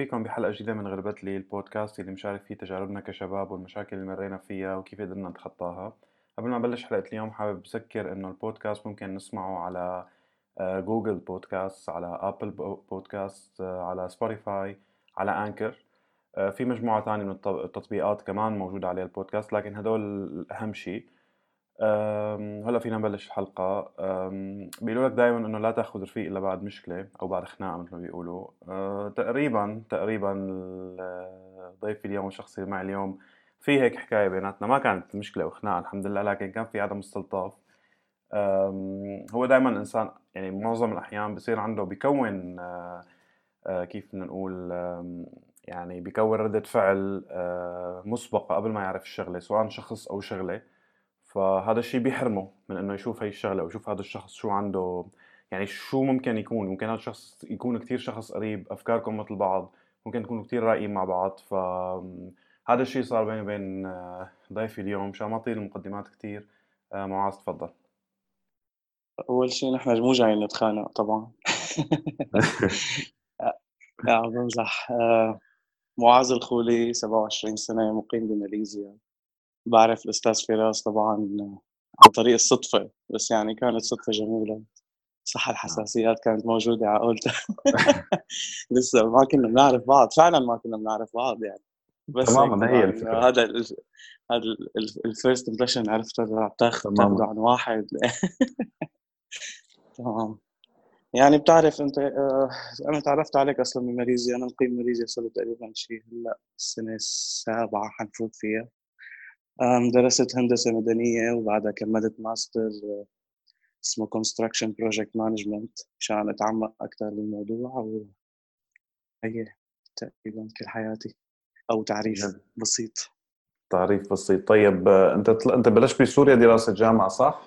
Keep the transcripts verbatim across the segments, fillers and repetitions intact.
فيكم بحلقة جديدة من غربت لي، البودكاست اللي مشارك فيه تجاربنا كشباب والمشاكل اللي مرينا فيها وكيف قدرنا نتخطاها. قبل ما أبلش حلقة اليوم حابب أذكر إنه البودكاست ممكن نسمعه على جوجل بودكاست، على أبل بودكاست، على سبوتيفاي، على أنكر. في مجموعة تانية من التطبيقات كمان موجودة عليها البودكاست، لكن هدول أهم شيء. هلا فينا نبلش الحلقة. بيقولوا لك دائما إنه لا تأخذ رفيق إلا بعد مشكلة أو بعد خناقة، مثل ما بيقولوا. تقريبا تقريبا ضيفي اليوم والشخص اللي معي اليوم في هيك حكاية بيناتنا، ما كانت مشكلة أو خناقة الحمد لله، لكن كان في عدم استلطاف. هو دائما إنسان يعني معظم الأحيان بصير عنده بيكون كيف بدنا نقول يعني بيكون ردة فعل مسبقة قبل ما يعرف الشغلة، سواء شخص أو شغلة. فهذا الشيء بيحرمه من انه يشوف هاي الشغله ويشوف هذا الشخص شو عنده، يعني شو ممكن يكون. ممكن هذا الشخص يكون كتير شخص قريب، افكاركم مثل بعض، ممكن تكونوا كتير رايقين مع بعض. فهذا الشيء صار بيني وبين ضيفي اليوم. مشان ما اطيل المقدمات كتير، معاذ تفضل. اول شيء نحن مو جايين نتخانق طبعا. لا بمزح. معاذ الخولي، سبعة وعشرين سنه، مقيم بماليزيا. بعرف الأستاذ فراس طبعاً عن طريق الصدفة، بس يعني كانت صدفة جميلة. صح الحساسيات كانت موجودة على قولتها. لسه ما كنا بنعرف بعض، فعلاً ما كنا بنعرف بعض يعني. بس يعني هذا ال هذا الفيرست إمبريشن عرفت بتاخد تاخده عن واحد. تمام. يعني بتعرف أنت، أنا تعرفت عليك أصلاً من ماليزيا. أنا مقيم ماليزيا صرت تقريباً شيء هلا السنة السابعة حنفوت فيها. درست هندسة مدنية وبعدها كملت ماستر اسمه Construction Project Management عشان أتعمق أكثر بالموضوع. وهي تقريباً كل حياتي أو تعريف بسيط. تعريف بسيط. طيب أنت تل... أنت بلشت بسوريا دراسة جامعة صح؟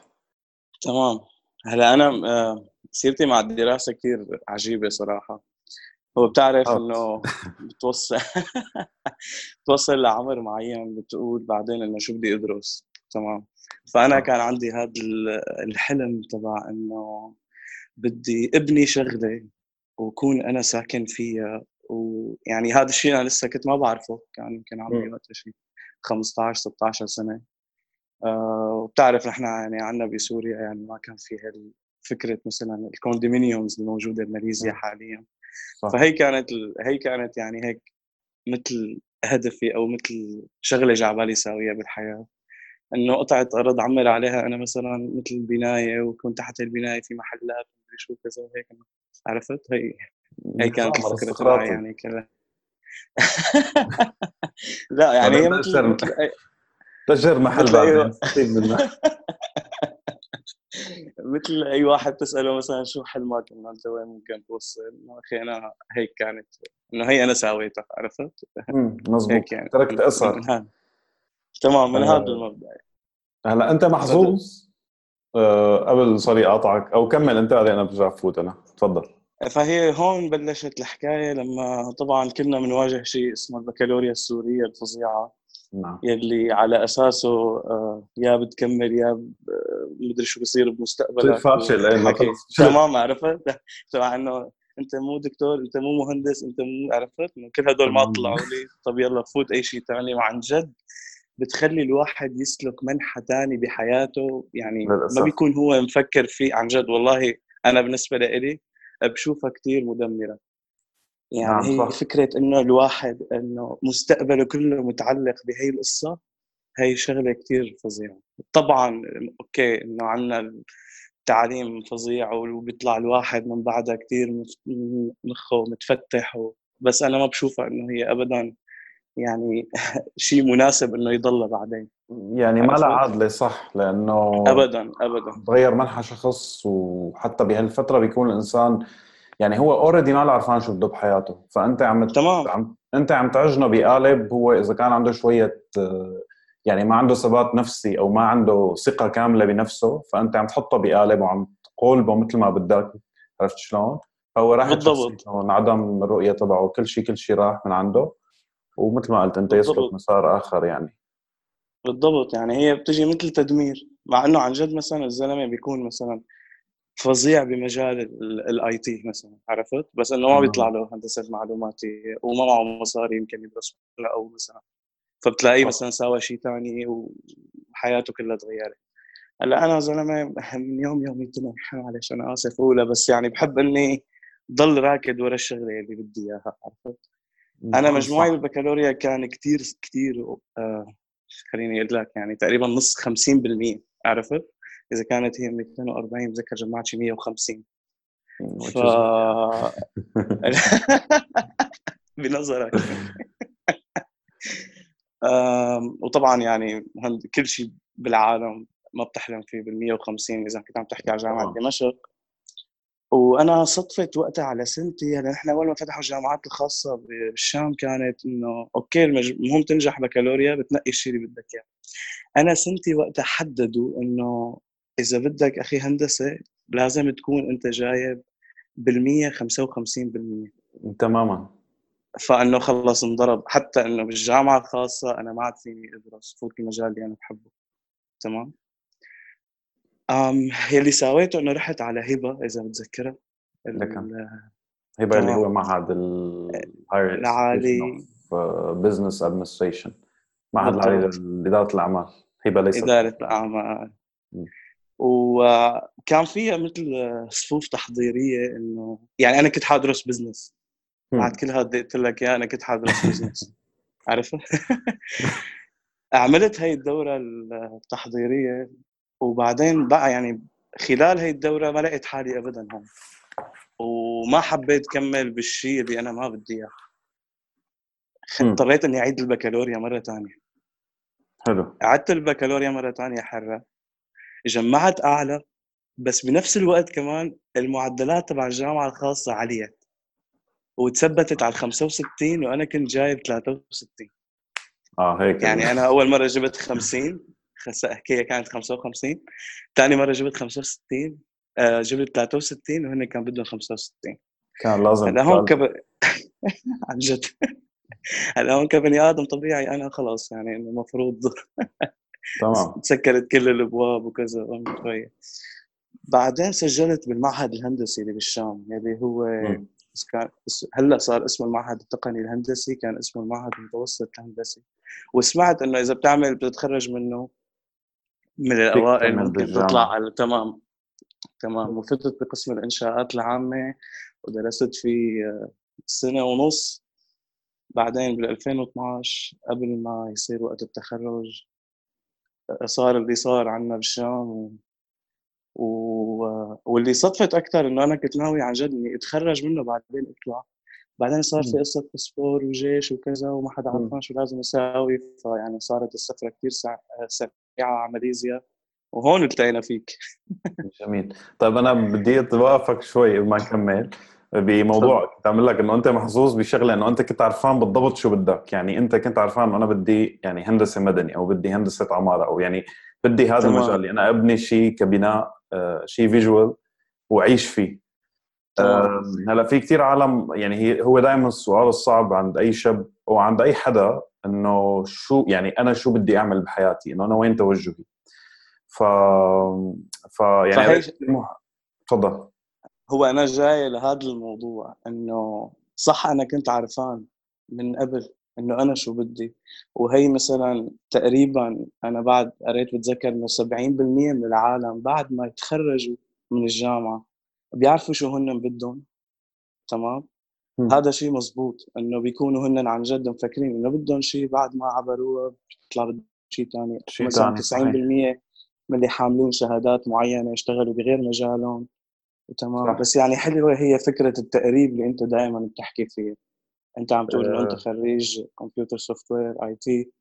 تمام. هلا أنا سيرتي مع الدراسة كتير عجيبة صراحة. هو بتعرف إنه بتوصل توصل لعمر معين بتقول بعدين إنه شو بدي أدرس. تمام. فأنا كان عندي هذا الحلم تبع إنه بدي أبني شغلة وكون أنا ساكن فيها، ويعني هذا الشيء أنا لسه كنت ما بعرفه. كان يمكن عمري وقتها شيء خمستعش ستعش سنة. أه وبتعرف نحن يعني عنا بسوريا يعني ما كان في هالفكرة مثلاً الكوندومينيومز الموجودة بماليزيا حالياً. صح. فهي كانت ال... هي كانت يعني هيك مثل هدفي او مثل شغله جعبالي ساويه بالحياه، انه قطعت ارض عمل عليها انا مثلا مثل بنايه، وكنت تحت البنايه في محلات ومدري شو كذا وهيك. عرفت هي هي كانت الفكره يعني كذا. لا يعني هي مثل تجر محل بعدين مثل أي واحد تسأله مثلا شو حلمك، إنه أنت وين ممكن توصل، إنه أخي أنا هيك كانت، إنه هي أنا ساويتها. عرفت؟ مظبوط يعني. تركت أثر. تمام. من هذا المبدأ. هلا أنت محظوظ. أه قبل صري قاطعك أو كمل أنت، علي أنا برجع فوت أنا. تفضل. فهي هون بلشت الحكاية لما طبعا كنا بنواجه شيء اسمه البكالوريا السورية الفظيعة. نعم. يلي على أساسه يا بتكمل يا مدري شو بيصير بمستقبلك. تمام. عرفت؟ طبعا إنه أنت مو دكتور، أنت مو مهندس، أنت مو، عرفت؟ كل هدول ما طلعوا لي. طب يلا فوت أي شيء تاني. وعن جد بتخلي الواحد يسلك منحة تاني بحياته يعني بالأسف. ما بيكون هو مفكر فيه عن جد. والله أنا بالنسبة لي بشوفها كتير مدمرة يعني. نعم. فكرة إنه الواحد إنه مستقبله كله متعلق بهاي القصة، هاي شغلة كتير فظيعة. طبعاً أوكي إنه عنا التعليم فظيع وبيطلع الواحد من بعدها كتير مخه متفتح، بس أنا ما بشوفها إنه هي أبداً يعني شيء مناسب إنه يضل بعدين يعني. ما لا عادلة. صح. لأنه أبداً أبداً تغير منحة شخص، وحتى بهالفترة بيكون الإنسان يعني هو اوريدي ما له عرفان شو بده بحياته. فانت عم تمام. انت عم تعجنه بقالب هو اذا كان عنده شويه يعني ما عنده ثبات نفسي او ما عنده ثقه كامله بنفسه، فانت عم تحطه بقالب وعم تقولبه مثل ما بدك. عرفت شلون؟ هو راح يتضبط، عدم الرؤيه تبعه، كل شيء كل شيء راح من عنده، ومثل ما قلت انت يسلك مسار اخر يعني. بالضبط. يعني هي بتجي مثل تدمير، مع انه عن جد مثلا الزلمه بيكون مثلا فظيع بمجال الاي تي مثلا، عرفت، بس انه ما بيطلع له هندسه معلوماتي وما معه مصاري يمكن يدرس او مثلا، فبتلاقيه مثلا سوى شيء ثاني وحياته كلها تغيرت. هلا انا زلمه من يوم يومي كنت معلش انا اسف اولى، بس يعني بحب اني ضل راكد ورا الشغله اللي بدي اياها، عرفت. انا مجموعي بالبكالوريا كان كتير كتير آه خليني اقول لك يعني تقريبا نص خمسين بالمية، عرفت. اذا كانت هي مئتين وأربعين بذكر جمعت شي مئة وخمسين ف... بنظرك آه وطبعا يعني كل شيء بالعالم ما بتحلم فيه بالمئة وخمسين اذا كنت عم تحكي على جامعه دمشق. وانا صدفت وقتها على سنتي، هلا احنا اول ما فتحوا الجامعات الخاصه بالشام كانت انه اوكي المهم تنجح بكالوريا بتنقي الشيء اللي بدك اياه. انا سنتي وقتها حددوا انه اذا بدك اخي هندسه لازم تكون انت جايب بالمية خمسة وخمسين بالمية تماما، فانه خلص انضرب حتى انه بالجامعه الخاصه انا ما عاد فيني ادرس فوت المجال اللي انا بحبه. تمام. أم يلي ساويته أنه رحت على هبة إذا متذكرة ال... هبة اللي هو معهد العالي بزنس أدمنستريشن، معهد العالي لإدارة الأعمال. هبة ليست إدارة الأعمال. وكان فيها مثل صفوف تحضيرية إنه يعني أنا كنت حادرس بزنس بعد كل هاد قلت لك يا أنا كنت حادرس بزنس عرفت. عملت هاي الدورة التحضيرية وبعدين بقى يعني خلال هاي الدورة ما لقيت حالي أبداً هون وما حبيت كمل بالشيء اللي أنا ما بدي إياه. اضطريت إني أعيد البكالوريا مرة تانية. حلو. عدت البكالوريا مرة تانية حرة، جمعت أعلى، بس بنفس الوقت كمان المعدلات تبع الجامعة الخاصة عليت وتثبتت على خمسة وستين وأنا كنت جايب ثلاثة وستين. آه هيك. يعني أنا أول مرة جبت خمسين هي كانت خمسة وخمسين، ثاني مرة جبت خمسة وستين آه جبت ثلاثة وستين وهن كان بدهم خمسة وستين. كان لازم هلا هون كب... عن جد هلا هون كبني آدم طبيعي أنا خلاص يعني إنه مفروض تمام تسكرت كل الأبواب وكذا. بعدين سجلت بالمعهد الهندسي اللي بالشام اللي هو كان هلا صار اسمه المعهد التقني الهندسي، كان اسمه المعهد المتوسط الهندسي. وسمعت إنه إذا بتعمل بتتخرج منه من الأوائل ممكن تطلع على تمام تمام وفتت بقسم الإنشاءات العامة ودرست في سنة ونص. بعدين بالألفين واثناعش قبل ما يصير وقت التخرج صار اللي صار عنا بالشام و... و... واللي صدفت أكتر إنه أنا كنت ناوي عن جد إني أتخرج منه بعدين أطلع، بعدين صار في قصة باسبور وجيش وكذا وما حدا عرفان شو لازم أساوي، فيعني صارت السفرة كتير سع... سريعة على ماليزيا وهون التقينا فيك. جميل. طيب أنا بدي أتوافق شوي ما أكمل بموضوعك. أقول لك إنه أنت محظوظ بشغلة إنه أنت كنت عارفان بالضبط شو بدك، يعني أنت كنت عارفان إنه أنا بدي يعني هندسة مدني أو بدي هندسة عمارة أو يعني بدي هذا المجال اللي أنا أبني شيء كبناء آه شيء فيجوال وعيش فيه. آه هلا في كتير عالم يعني هي هو دائما السؤال الصعب عند أي شاب أو عند أي حدا إنه شو يعني أنا شو بدي أعمل بحياتي، إنه أنا وين توجهي. ف ف يعني تفضل. هو أنا جاي لهذا الموضوع إنه صح أنا كنت عارفان من قبل إنه أنا شو بدي، وهي مثلا تقريبا أنا بعد قريت بتذكر إنه سبعين بالمية من العالم بعد ما يتخرجوا من الجامعة بيعرفوا شو هن بدهم. تمام. هذا شيء مزبوط إنه بيكونوا هن عن جد مفكرين إنه بدهم شيء، بعد ما عبروه بيطلع بدهم شيء تاني. مثلا تسعين بالمية من اللي حاملين شهادات معينة يشتغلوا بغير مجالهم. تمام. بس يعني حلوة هي فكرة التقريب اللي أنت دائما بتحكي فيه. أنت عم تقول إنه أنت خريج كمبيوتر سوفتوير آي تي،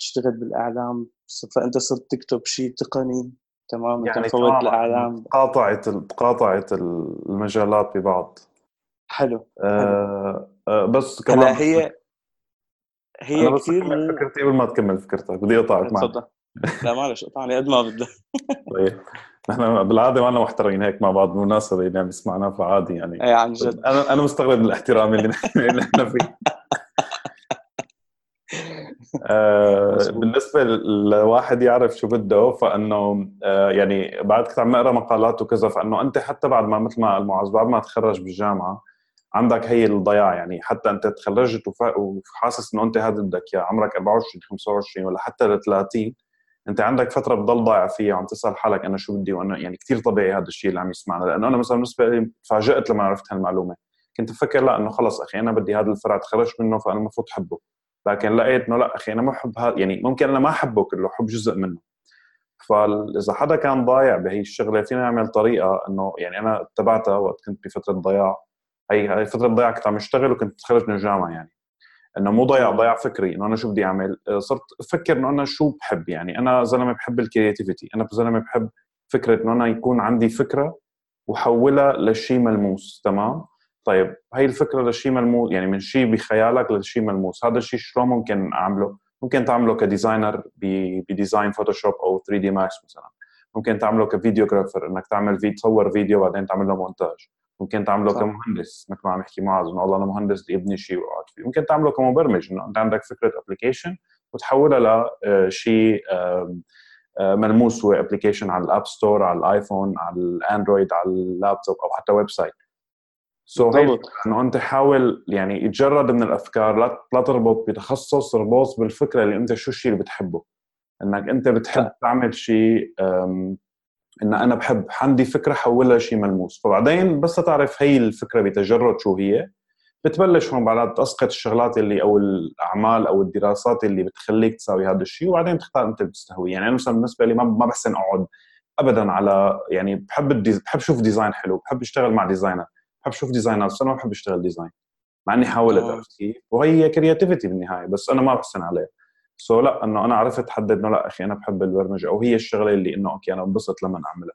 اشتغل بالإعلام، فأنت صرت تكتب شيء تقني. تمام. يعني فوت الإعلام. قاطعت قاطعت المجالات ببعض. حلو. أه أه بس كمان هي هي كثير فكرتي قبل ما تكمل فكرتك بدي اقطعك معك. لا معلش قطعني قد ما بدك. طيب نحن بالعاده ما انا محترمين هيك مع بعض بالمناسبه يعني بنسمعنا فعادي يعني اي عن جد انا انا مستغرب من الاحترام اللي نحن فيه. بالنسبة لواحد يعرف شو بده، فأنه يعني بعد كنت عم أقرأ مقالات وكذا، فأنه أنت حتى بعد ما مثل ما قال معاذ بعد ما تخرج بالجامعة عندك هي الضياع، يعني حتى أنت تخرجت وحاسس أنه أنت هذا بدك يا عمرك أربعة وعشرين خمسة وعشرين ولا حتى ثلاثين، أنت عندك فترة بضل ضايع فيها وعم تسأل حالك أنا شو بدي، وأنا يعني كتير طبيعي هذا الشيء اللي عم يسمعنا، لأنه أنا مثلا بالنسبة لي تفاجأت لما عرفت هالمعلومة، كنت أفكر لا أنه خلص أخي أنا بدي هذا الفرع تخرج منه فأنا مفروض أحبه، لكن لقيت إنه لا أخي أنا ما أحب هذا، يعني ممكن أنا ما أحبه كله، حب جزء منه. فإذا حدا كان ضايع بهي الشغلة فينا نعمل طريقة إنه يعني أنا اتبعتها وقت كنت بفترة ضياع، هي هاي فترة ضياع كنت عم أشتغل وكنت أتخرج من الجامعة، يعني إنه مو ضياع ضياع فكري إنه أنا شو بدي أعمل، صرت أفكر إنه أنا شو بحب، يعني أنا زلمة بحب الكرياتيفيتي، أنا زلمة بحب فكرة إنه أنا يكون عندي فكرة وحولها لشيء ملموس، تمام؟ طيب هاي الفكرة لشيء ملموس، يعني من شيء بخيالك لشيء ملموس، هذا الشيء شو ممكن أعمله؟ ممكن تعمله كديزاينر بديزاين فوتوشوب أو ثري دي ماكس مثلا، ممكن تعمله كفيديوغرافر إنك تعمل فيديو تصور فيديو بعدين تعمله مونتاج، ممكن تعمله صح. كمهندس مثل ما عم يحكي معاذ إنه والله أنا مهندس بدي أبني شيء وقعد فيه، ممكن تعمله كمبرمج إنه أنت عندك فكرة أبليكيشن وتحولها لشيء ملموس هو أبليكيشن على الأب ستور، على الآيفون، على الأندرويد، على اللابتوب أو حتى ويب سايت. سو so إنه أنت حاول يعني يتجرد من الأفكار، لا لا تربط بتخصص، ربط بالفكرة اللي أنت شو الشيء اللي بتحبه، إنك أنت بتحب تعمل شيء، إن أنا بحب عندي فكرة حولها شيء ملموس، فبعدين بس تعرف هي الفكرة بتجرد شو هي بتبلش من بعدها تسقط الشغلات اللي أو الأعمال أو الدراسات اللي بتخليك تساوي هذا الشيء، وبعدين تختار أنت بتستهوي. يعني أنا مثلا بالنسبة لي ما ما بحسن أقعد أبدا على يعني بحب الديز... بحب شوف ديزاين حلو، بحب أشتغل مع ديزاينر، بحب شوف ديزاينر، بس أنا ما بحب أشتغل ديزاين مع إني حاولت أبكي، وهي كرياتيفيتي بالنهاية، بس أنا ما بحسن عليه. سو so, لا إنه أنا عرفت حدد إنه لا أخي أنا بحب البرمجة أو هي الشغلة اللي إنه أوكي أنا انبسط لما أعملها.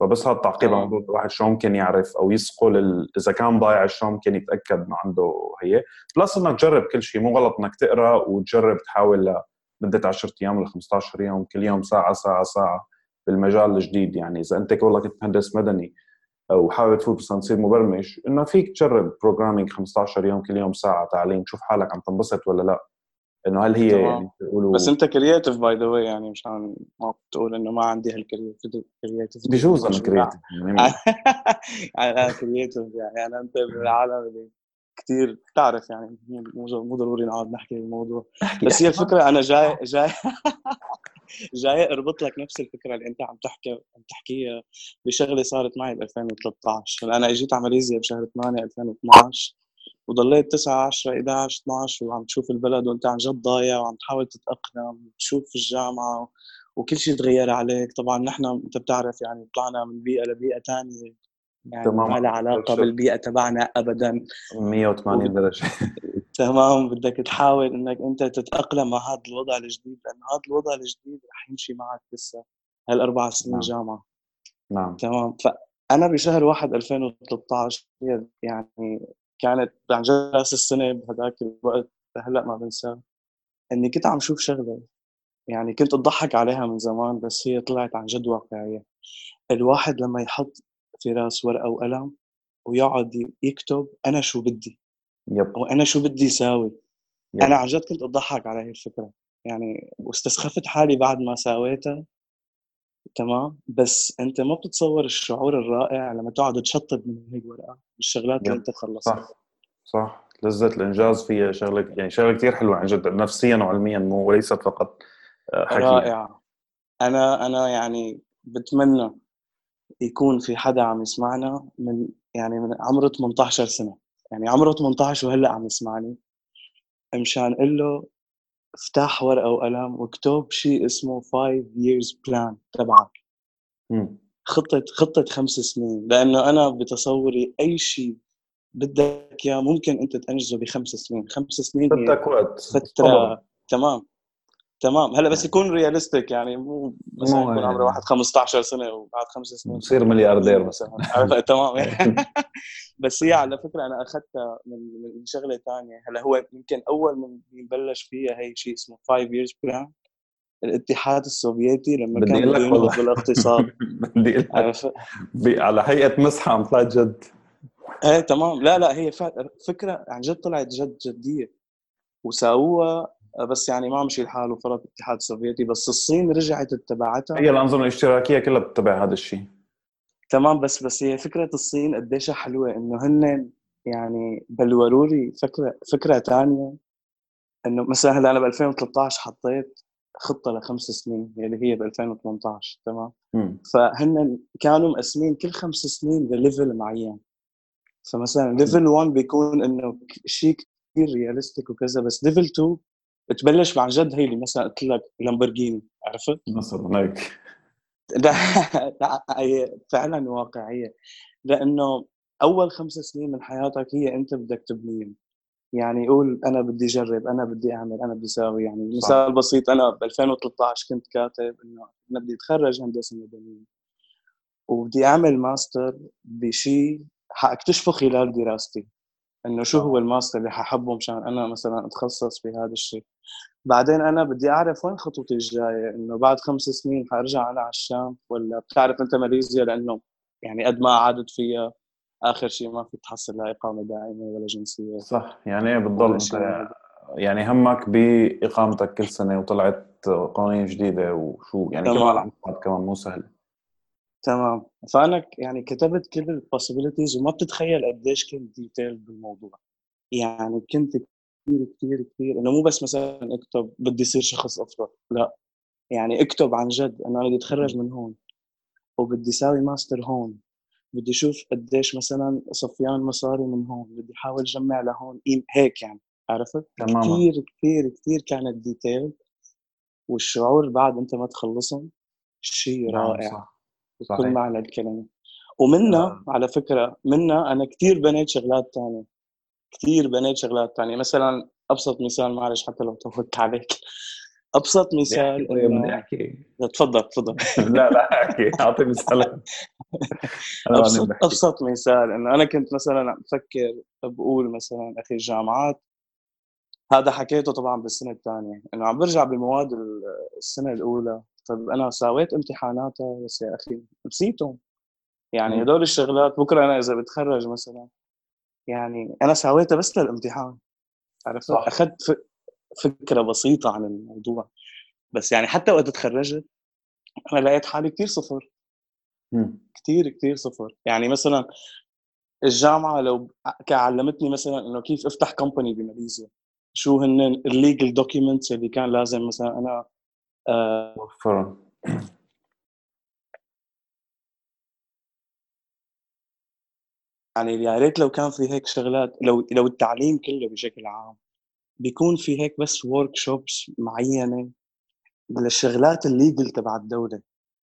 فبس هذا التعقيب عن موضوع الواحد شو ممكن يعرف أو يسقل ال... إذا كان ضايع شو ممكن يتأكد إنه عنده هي. بلس إنك تجرب كل شيء، مو غلط إنك تقرأ وتجرب تحاول لمدة عشرة أيام ولا خمستاشر يوم، كل يوم ساعة ساعة ساعة بالمجال الجديد. يعني إذا أنت والله كنت مهندس مدني أو حابب تفوت بس تصير مبرمج، إنه فيك تجرب بروجرامينج خمستاشر يوم كل يوم ساعة تعليم، شوف حالك عم تنبسط ولا لا. إنه هل هي يعني تقولوا بس أنت كرياتيف باي ذا واي، يعني مش عم ما بتقول إنه ما عندي هالكرياتيف كرياتيف بجوز أنا كرياتيف أنا كرياتيف يعني أنا أنت بالعالم اللي كتير تعرف، يعني مو مو ضروري نقعد نحكي الموضوع، بس هي الفكرة أنا جاي جاي جاي اربط لك نفس الفكرة اللي أنت عم تحكي عم تحكيها بشغلة صارت معي ب ألفين وثلاثة عشر. أنا إجيت على ماليزيا بشهر ثمانية ألفين واثني عشر وضليت تسعة عشرة إحدى عشر اثنا عشر وعم تشوف البلد وانت عن جد ضايع وعم تحاول تتأقلم، تشوف الجامعة وكل شيء تغير عليك. طبعا نحن انت بتعرف يعني طلعنا من بيئة لبيئة تانية، يعني ما لها علاقة بالبيئة تبعنا أبدا مية وثمانين وب... درجة تمام. بدك تحاول انك انت تتأقلم مع هذا الوضع الجديد، لأن هذا الوضع الجديد رح يمشي معك لسه هالأربع سنين نعم. جامعة نعم تمام. فأنا بشهر واحد ألفين وثلاثة عشر يعني كانت عن جد راس السنة بهداك الوقت، هلأ ما بنسى أني كنت عم شوف شغلة يعني كنت أضحك عليها من زمان، بس هي طلعت عن جد واقعية. الواحد لما يحط في راس ورقة وقلم ويقعد يكتب أنا شو بدي يب. وأنا شو بدي ساوي يب. أنا عن جد كنت أضحك على هي الفكرة يعني، واستسخفت حالي بعد ما ساويتها تمام. بس انت ما بتتصور الشعور الرائع لما تقعد تشطب من هيك ورقه بالشغلات اللي انت خلصتها. صح صح، لذة الانجاز فيها شغله، يعني شغله كتير حلوه عن جد نفسيا وعلميا، مو وليست فقط حكي رائعه. انا انا يعني بتمنى يكون في حدا عم يسمعنا من يعني من عمره ثمانية عشر سنه، يعني عمره ثمانية عشر وهلا عم يسمعني، مشان اقول له افتح ورقة وقلم واكتب شيء اسمه five years plan تبعك، خطة خطة خمس سنين، لأنه أنا بتصوري أي شيء بدك يا ممكن أنت تنجزه بخمس سنين. خمس سنين بدك وقت فترة تمام تمام. هلا بس يكون رياليستيك، يعني مو بس يكون يعني. عمره واحد خمستاشر سنة وبعد خمس سنين بصير ملياردير مثلا تمام يعني. بس هي على فكرة أنا أخذتها من من شغلة تانية. هلا هو يمكن أول من يبلش فيها هي شيء اسمه five years plan الاتحاد السوفيتي لما كان ينهض بالاقتصاد بدي أقول على هيئة مسحة عم طلعت جد إيه تمام. لا لا هي فكرة عن جد طلعت جد جدية وساووها بس يعني ما مشي الحال وفرط الاتحاد السوفيتي، بس الصين رجعت اتبعتها. هي الأنظمة الاشتراكية كلها بتتبع هذا الشيء. تمام، بس بس هي فكرة الصين قديش حلوة، إنه هن يعني بالوروري فكرة فكرة تانية، إنه مثلا هلا أنا بألفين وثلاثطعش حطيت خطة لخمس سنين اللي هي بألفين وثمنطعش. تمام، فهن كانوا مقسمين كل خمس سنين لليفل معين. فمثلا ليفل واحد بيكون إنه شيء كتير رياليستيك وكذا، بس ليفل اتنين تبلش مع جد هي اللي مثلا قلت لك لامبورجيني، عرفت؟ مثلا هيك فعلا واقعية، لأنه أول خمس سنين من حياتك هي أنت بدك تبنيهم. يعني يقول أنا بدي أجرب، أنا بدي أعمل، أنا بدي أساوي. يعني مثال بسيط، أنا ب ألفين وثلاثطعش كنت كاتب إنه أنا بدي أتخرج هندسة مدنية وبدي أعمل ماستر بشيء حأكتشفه خلال دراستي، إنه شو هو الماستر اللي ححبه مشان أنا مثلاً أتخصص في هذا الشيء. بعدين أنا بدي أعرف وين خطوتي الجاية، إنه بعد خمس سنين حأرجع أنا على الشام، ولا بتعرف أنت ماليزيا لأنه يعني قد ما عادت فيها آخر شيء ما في تحصل لا إقامة دائمة ولا جنسية. صح، يعني بتضل يعني همك بإقامتك كل سنة، وطلعت قوانين جديدة وشو يعني كمان كمان مو سهلة. تمام، فأنا يعني كتبت كل البوسيبيليتيز وما بتتخيل قديش كنت ديتيل بالموضوع. يعني كنت كتير كتير كتير إنه مو بس مثلا أكتب بدي أصير شخص أفضل، لا يعني أكتب عن جد إنه أنا بدي أتخرج من هون وبدي ساوي ماستر هون، بدي أشوف قديش مثلا صفيان مصاري من هون، بدي أحاول جمع لهون هيك، يعني عرفت؟ كتير كتير كتير كانت ديتيل، والشعور بعد أنت ما تخلصهم شيء رائع بكل معنى الكلمة. ومنها آه. على فكرة منها أنا كتير بنيت شغلات تانية، كتير بنيت شغلات تانية مثلا أبسط مثال، معلش حتى لو تفوت عليك، أبسط مثال إنه... تفضل تفضل لا لا أحكي أعطي مثال أبسط, أبسط مثال إنه أنا كنت مثلا أفكر بقول مثلا أخي الجامعات، هذا حكيته طبعا بالسنة الثانية، إنه عم برجع بالمواد السنة الأولى، طب أنا ساويت امتحاناته بس يا أخي نسيتهم. يعني هدول الشغلات بكرة أنا إذا بتخرج مثلا يعني أنا ساويتها بس للامتحان، عرفت؟ أخذت فكرة بسيطة عن الموضوع، بس يعني حتى وقت تخرجت أنا لقيت حالي كتير صفر، م. كتير كتير صفر. يعني مثلا الجامعة لو علمتني مثلا إنه كيف أفتح كمباني بماليزيا، شو هن الليجل دوكيمنتس اللي كان لازم مثلا أنا وفرا يعني يا ريت لو كان في هيك شغلات. لو لو التعليم كله بشكل عام بيكون في هيك بس وركشوبس معينة للشغلات الليجل تبع الدولة،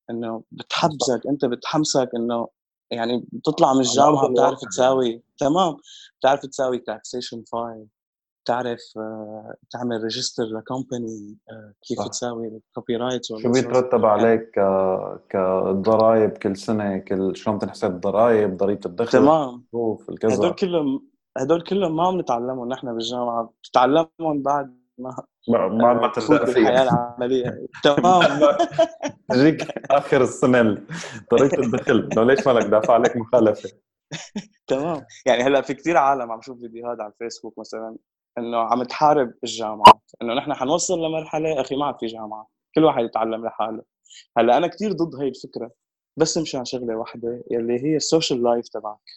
إنه بتحبسك أنت، بتحمسك إنه يعني بتطلع من الجامعة بتعرف تساوي. تمام، بتعرف تساوي taxation file، تعرف تعمل ريجستر لكمباني، كيف صح. تساوي الكوبي رايت، شو بيترتب عليك كضرائب كل سنه، كل شلون بتنحسب الضرائب، ضريبه الدخل. تمام، هدول كلهم هدول كلهم ما عم نتعلمهم نحن بالجامعه، بتتعلمهم بعد ما ما ما تفوت الحياه العمليه. تمام تجيك اخر السنه ضريبه الدخل، لو ليش مالك دافع عليك مخالفه. تمام، يعني هلا في كثير عالم عم شوف فيديوهات على الفيسبوك مثلا إنه عم تحارب الجامعات، إنه نحن حنوصل لمرحلة أخي ما عاد في جامعة، كل واحد يتعلم لحاله. هلا أنا كتير ضد هاي الفكرة، بس مشان شغلة واحدة اللي هي السوشيال لايف تبعك.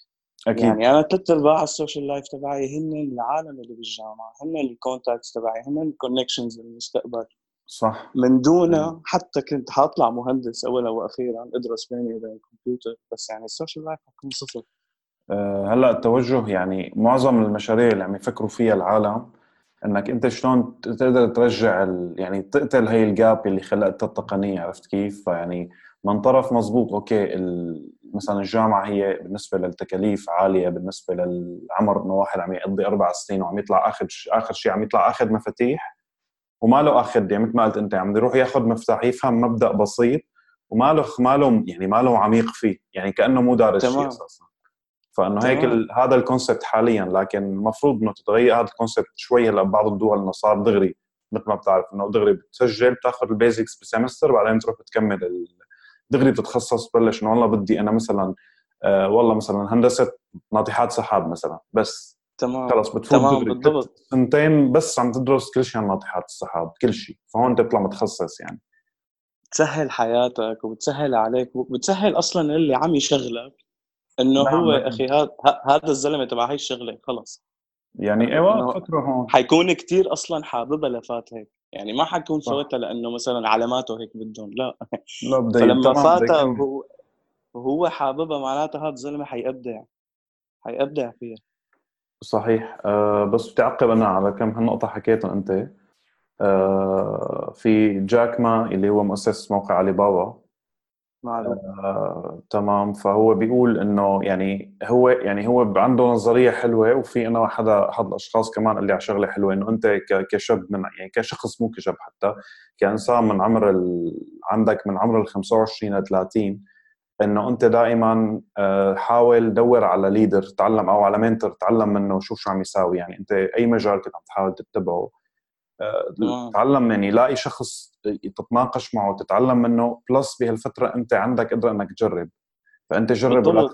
أكيد. يعني أنا تلت أرباع السوشيال لايف تبعي هن العالم اللي بالجامعة، هن الكونتاكتس تبعي، هن الكونكشنز المستقبل. صح. من دونه حتى كنت حاطلع مهندس أولا وأخيرا، أدرس بيني وبين الكمبيوتر، بس يعني السوشيال لايف حكون صفر. هلا التوجه يعني معظم المشاريع اللي عم يفكروا فيها العالم انك انت شلون تقدر ترجع يعني تقتل هاي الجاب اللي خلقتها التقنيه، عرفت كيف؟ يعني من طرف مزبوط اوكي، مثلا الجامعه هي بالنسبه للتكاليف عاليه، بالنسبه للعمر انه واحد عم يقضي اربع سنين وعم يطلع اخذ اخر شيء عم يطلع اخذ مفاتيح وما له اخذ، يعني مثل ما قلت انت عم يروح ياخذ مفتاح يفهم مبدا بسيط وما له ماله يعني ما له عميق فيه، يعني كانه مو دارس شيء اساسا. فانه هيك ال... هذا الكونسبت حاليا، لكن المفروض انه تتغير هذا الكونسبت شوي. هلا بعض الدول انه صار دغري، مثل ما بتعرف انه دغري بتسجل بتاخذ البيزكس بالسمستر، بعدين تروح بتكمل ال... دغري بتتخصص، بلش انه والله بدي انا مثلا آه والله مثلا هندسه ناطحات سحاب مثلا، بس تمام خلاص بتفوت بالضبط سنتين بس عم تدرس كل شيء عن ناطحات السحاب كل شيء، فهون انت بتطلع متخصص يعني، بتسهل حياتك وبتسهل عليك وبتسهل اصلا اللي عم يشغلك انه هو نعم. اخي هذا هذا الزلمه تبع هي الشغله خلص يعني ايوه فكره هون حيكون كتير اصلا حاببها لفات هيك يعني، ما حكون فوتها لانه مثلا علاماته هيك بدهم لا لا بدي لما فاتها هو هو حاببها معناتها هذا الزلمه حيبدع حيبدع فيها صحيح. أه بس بتعقب انا على كم هالنقطه حكيتها انت. أه في جاك ما اللي هو مؤسس موقع علي بابا آه، تمام، فهو بيقول انه يعني هو يعني هو عنده نظريه حلوه، وفي انا حدا حد الاشخاص كمان اللي على شغله حلوه انه انت كشاب من يعني كشخص مو كشاب حتى كانسان من عمر ال... عندك من عمر ال خمسة وعشرين ل ثلاثين انه انت دائما حاول دور على ليدر تعلم او على منتور تعلم منه شوف شو عم يساوي، يعني انت اي مجال كنت عم تحاول تتبعه تتعلم يعني لاقي شخص تتناقش معه تتعلم منه، بلس بهالفترة أنت عندك قدرة أنك تجرب، فأنت جرب لك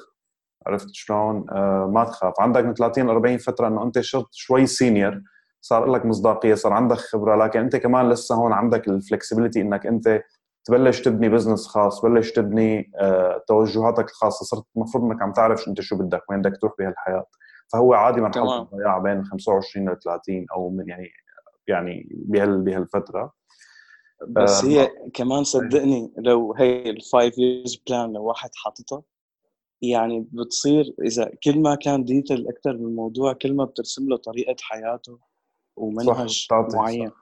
عرفت شلون آه ما تخاف، عندك من ثلاثين لأربعين فترة أنه أنت شرط شوي سينير صار لك مصداقية صار عندك خبرة، لكن أنت كمان لسه هون عندك الفلكسبيليتي أنك أنت تبلش تبني بزنس خاص بلش تبني آه توجهاتك الخاصة، صرت مفروض أنك عم تعرف أنت شو بدك وين بدك تروح بهالحياة، فهو عادي مرحلة الضياع بين خمسة وعشرين إلى ثلاثين أو من يعني يعني بهال بهالفترة بس آه. هي كمان صدقني لو هي الفايف years plan لو واحد حاططها يعني بتصير إذا كل ما كان ديتيل أكتر من الموضوع كل ما بترسم له طريقة حياته ومنهج معين صح.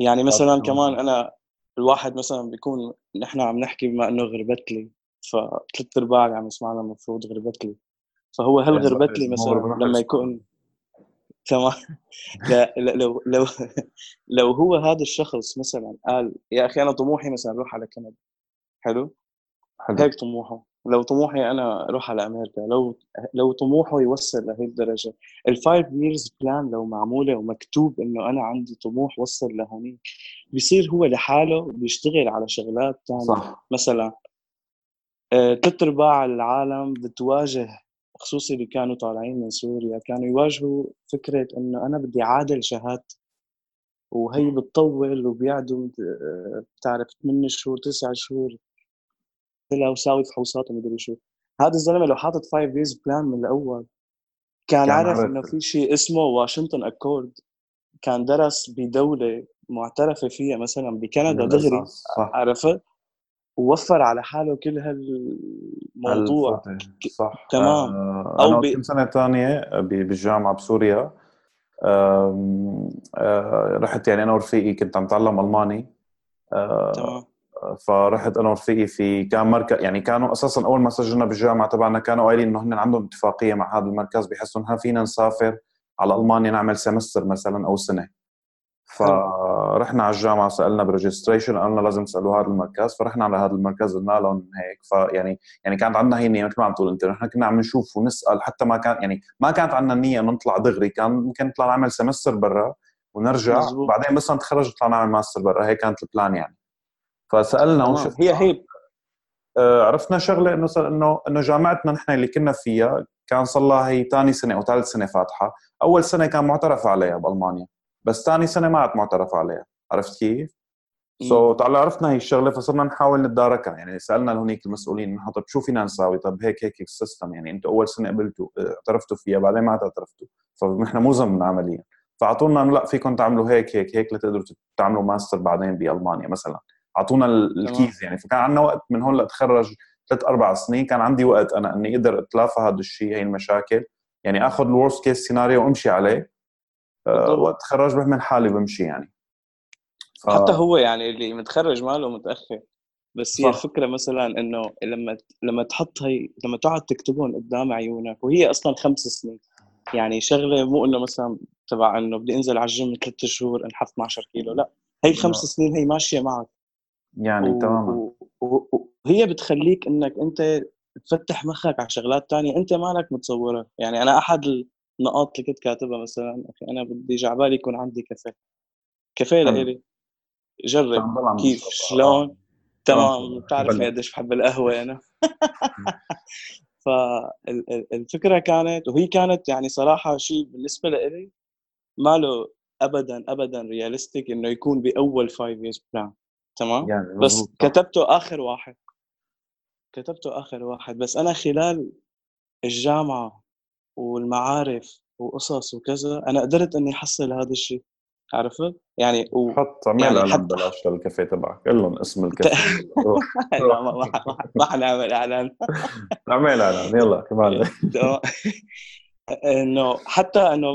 يعني مثلا صح. كمان أنا الواحد مثلا بيكون نحن عم نحكي بما أنه غربتلي فثلاث أرباع عم يسمعنا المفروض غربتلي، فهو هل غربتلي مثلا لما يكون تمام لا لو لو لو هو هذا الشخص مثلا قال يا اخي انا طموحي مثلا اروح على كندا حلو حلو هيك طموحه، لو طموحي انا اروح على امريكا، لو لو طموحه يوصل لهي الدرجه الفايف years plan لو معموله ومكتوب انه انا عندي طموح وصل لهونيك بيصير هو لحاله بيشتغل على شغلات ثانيه، مثلا ثلاث ارباع العالم بتواجه خصوصي اللي كانوا طالعين من سوريا كانوا يواجهوا فكرة إنه أنا بدي عادل شهادتي وهي بتطول وبيعدوا بتعرف ثمانية شهور تسعة شهور إلا وساوي فحوصات ومدري شو، هذا الزلمة لو حاطط five years plan من الأول كان عارف إنه في شيء اسمه واشنطن أكورد كان درس بدولة معترفة فيها مثلاً بكندا دغري عرفت ووفر على حاله كل هالموضوع صح تمام. آه أو بي... سنة تانية بالجامعة بسوريا آه آه رحت يعني أنا ورفيقي كنت عم تعلم ألماني آه تمام. فرحت أنا ورفيقي في كان مركز يعني كانوا أساساً أول ما سجلنا بالجامعة طبعاً كانوا قايلين إنه هن عندهم اتفاقية مع هذا المركز بيحسوا إنها فينا نسافر على ألمانيا نعمل سمستر مثلاً أو سنة، فرحنا على الجامعة سألنا بريجستريشن قالنا لازم تسألوا هذا المركز، فرحنا على هذا المركز قلنا لهم هيك فيعني يعني كانت عندنا هي النية مثل ما عم تقول انت نحن كنا عم نشوف ونسأل حتى ما كان يعني ما كانت عندنا النية انه نطلع دغري، كان ممكن نطلع نعمل سمستر برا ونرجع بعدين بس نتخرج نطلع نعمل ماستر برا، هي كانت البلان يعني. فسألنا وشفت هي هي آه عرفنا شغلة انه انه انه جامعتنا نحن اللي كنا فيها كان صلها هي ثاني سنة او ثالث سنة فاتحة، اول سنة كان معترف عليها بألمانيا بس تاني سنة ما عاد معترف عليها عرفت كيف؟ سو so, تعال عرفنا هي الشغلة فصرنا نحاول نتداركها يعني سألنا هونيك المسؤولين نحن طب شو فينا نساوي طب هيك هيك السيستم يعني انتوا أول سنة قبلتوا اعترفتوا فيها بعدين ما اعترفتوا فنحن مو ضمن عمليا فعطونا لا فيكم تعملوا هيك هيك هيك لتقدروا تعملوا ماستر بعدين بألمانيا مثلا عطونا الكيز يعني. فكان عندنا وقت من هون لأتخرج ثلاث أربع سنين كان عندي وقت أنا إني أقدر أتلافى هذا الشيء هاي المشاكل يعني أخذ الورست كيس سيناريو وأمشي عليه واتخرج بحمل حالي بمشي يعني ف... حتى هو يعني اللي متخرج ماله متأخر بس هي الفكرة مثلا انه لما لما تحط هي لما تقعد تكتبون قدام عيونك وهي اصلا خمس سنين يعني شغلة مو انه مثلا تبع انه بدي انزل على الجيم ثلاثة شهور انحف اثني عشر كيلو لا هي خمس سنين هي ماشية معك يعني و... تماما وهي بتخليك انك انت تفتح مخك على شغلات تانية انت مالك متصورة يعني انا احد ال... نقاط اللي كنت كاتبها مثلا اخي انا بدي جعبالي يكون عندي كافيه كافيه لإلي جرب كيف شلون تمام بتعرف قديش بحب القهوه انا فالفكرة كانت وهي كانت يعني صراحة شيء بالنسبة لي ما له أبداً أبداً رياليستيك إنه يكون بأول five years plan. تمام يعني بس كتبته آخر واحد كتبته آخر واحد بس أنا خلال الجامعة والمعارف وقصص وكذا أنا قدرت إني أحصل هذا الشيء. عرفت يعني وحط عمل يعني حط بلاش الكافيه تبعك قلهم اسم الكافيه لا ما ما ما حنعمل اعلان نعمل اعلان يلا كمان انه حتى انه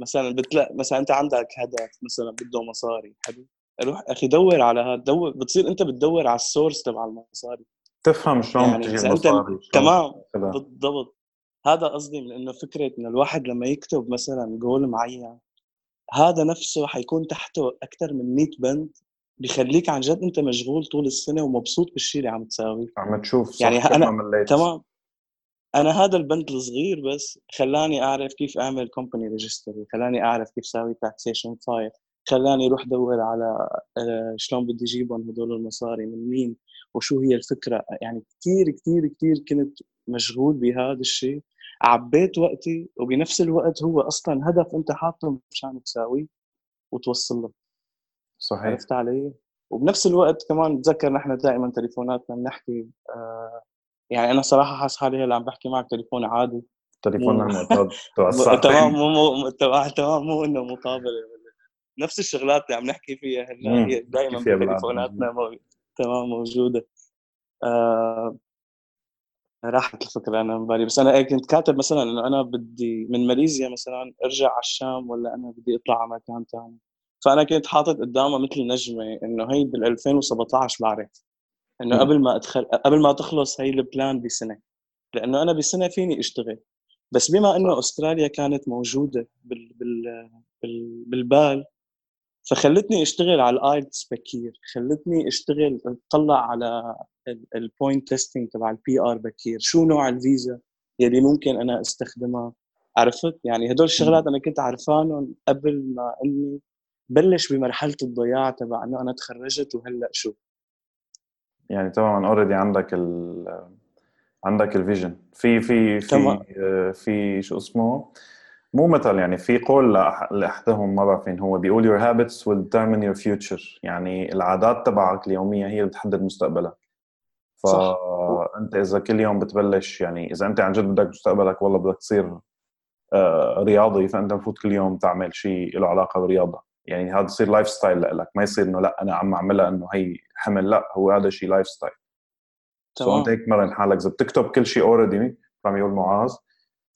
مثلا بتلاقي مثلا انت عندك هدف مثلا بده مصاري حلو روح اخي دور على هذا دور بتصير انت بتدور على السورس تبع المصاري تفهم شلون يعني بتجيب مصاري تمام بالضبط. هذا قصدي من انه فكره انه الواحد لما يكتب مثلا جول معين هذا نفسه حيكون تحته أكثر من مية بند بيخليك عن جد أنت مشغول طول السنة ومبسوط بالشيء اللي عم تساوي عم تشوف يعني أنا تمام أنا هذا البند الصغير بس خلاني أعرف كيف أعمل company registry خلاني أعرف كيف ساوي taxation file خلاني روح دور على شلون بدي جيبهم هدول المصاري من مين وشو هي الفكرة. يعني كتير كتير كتير كنت مشغول بهذا الشيء عبيت وقتي وبنفس الوقت هو أصلاً هدف أنت حاطه مشان تساويه وتوصل له. صحيح. عرفت علي؟ وبنفس الوقت كمان بتذكر نحن دائماً تليفوناتنا بنحكي آه يعني أنا صراحة حاس حالي هلا عم بحكي معك تليفون عادي. تليفوننا معتاد. تمام مو مو تمام مو إنه مقابلة نفس الشغلات اللي عم نحكي فيها هلا هي دائماً تليفوناتنا مو تمام موجودة. آه راحت الفكرة أنا مبالي بس أنا كنت كاتب مثلاً إنه أنا بدي من ماليزيا مثلاً أرجع على الشام ولا أنا بدي أطلع على مكان تاني فأنا كنت حاطط قدامه مثل نجمة إنه هي بالألفين وسبعتاشر بعرف إنه قبل ما أدخل قبل ما تخلص هي البلان بسنة لأنه أنا بسنة فيني أشتغل بس بما إنه أستراليا كانت موجودة بال بال بال بالبال فخلتني أشتغل على الآيلتس بكير خلتني أشتغل أطلع على البوينت تيستينج تبع البي آر بكير شو نوع الفيزا يلي ممكن أنا استخدمها. عرفت يعني هدول الشغلات أنا كنت عارفانهم قبل ما أني بلش بمرحلة الضياع تبع أنه أنا تخرجت وهلأ شو يعني طبعاً already عندك ال عندك الفيجن في في في في, في شو اسمه مو مثل يعني في قول لأحدهم ما بعرفين هو بيقول your habits will determine your future يعني العادات تبعك اليومية هي اللي بتحدد مستقبلك. فأنت إذا كل يوم بتبلش يعني إذا أنت عن جد بدك مستقبلك والله بدك تصير رياضي فأنت مفروض كل يوم تعمل شيء له علاقة بالرياضة يعني هذا يصير لايف ستايل لك ما يصير إنه لأ أنا عم أعملها إنه هي حمل لأ هو هذا شيء لايف ستايل. فأنت هيك مرن حالك إذا بتكتب كل شيء أوردي فعم يقول معاذ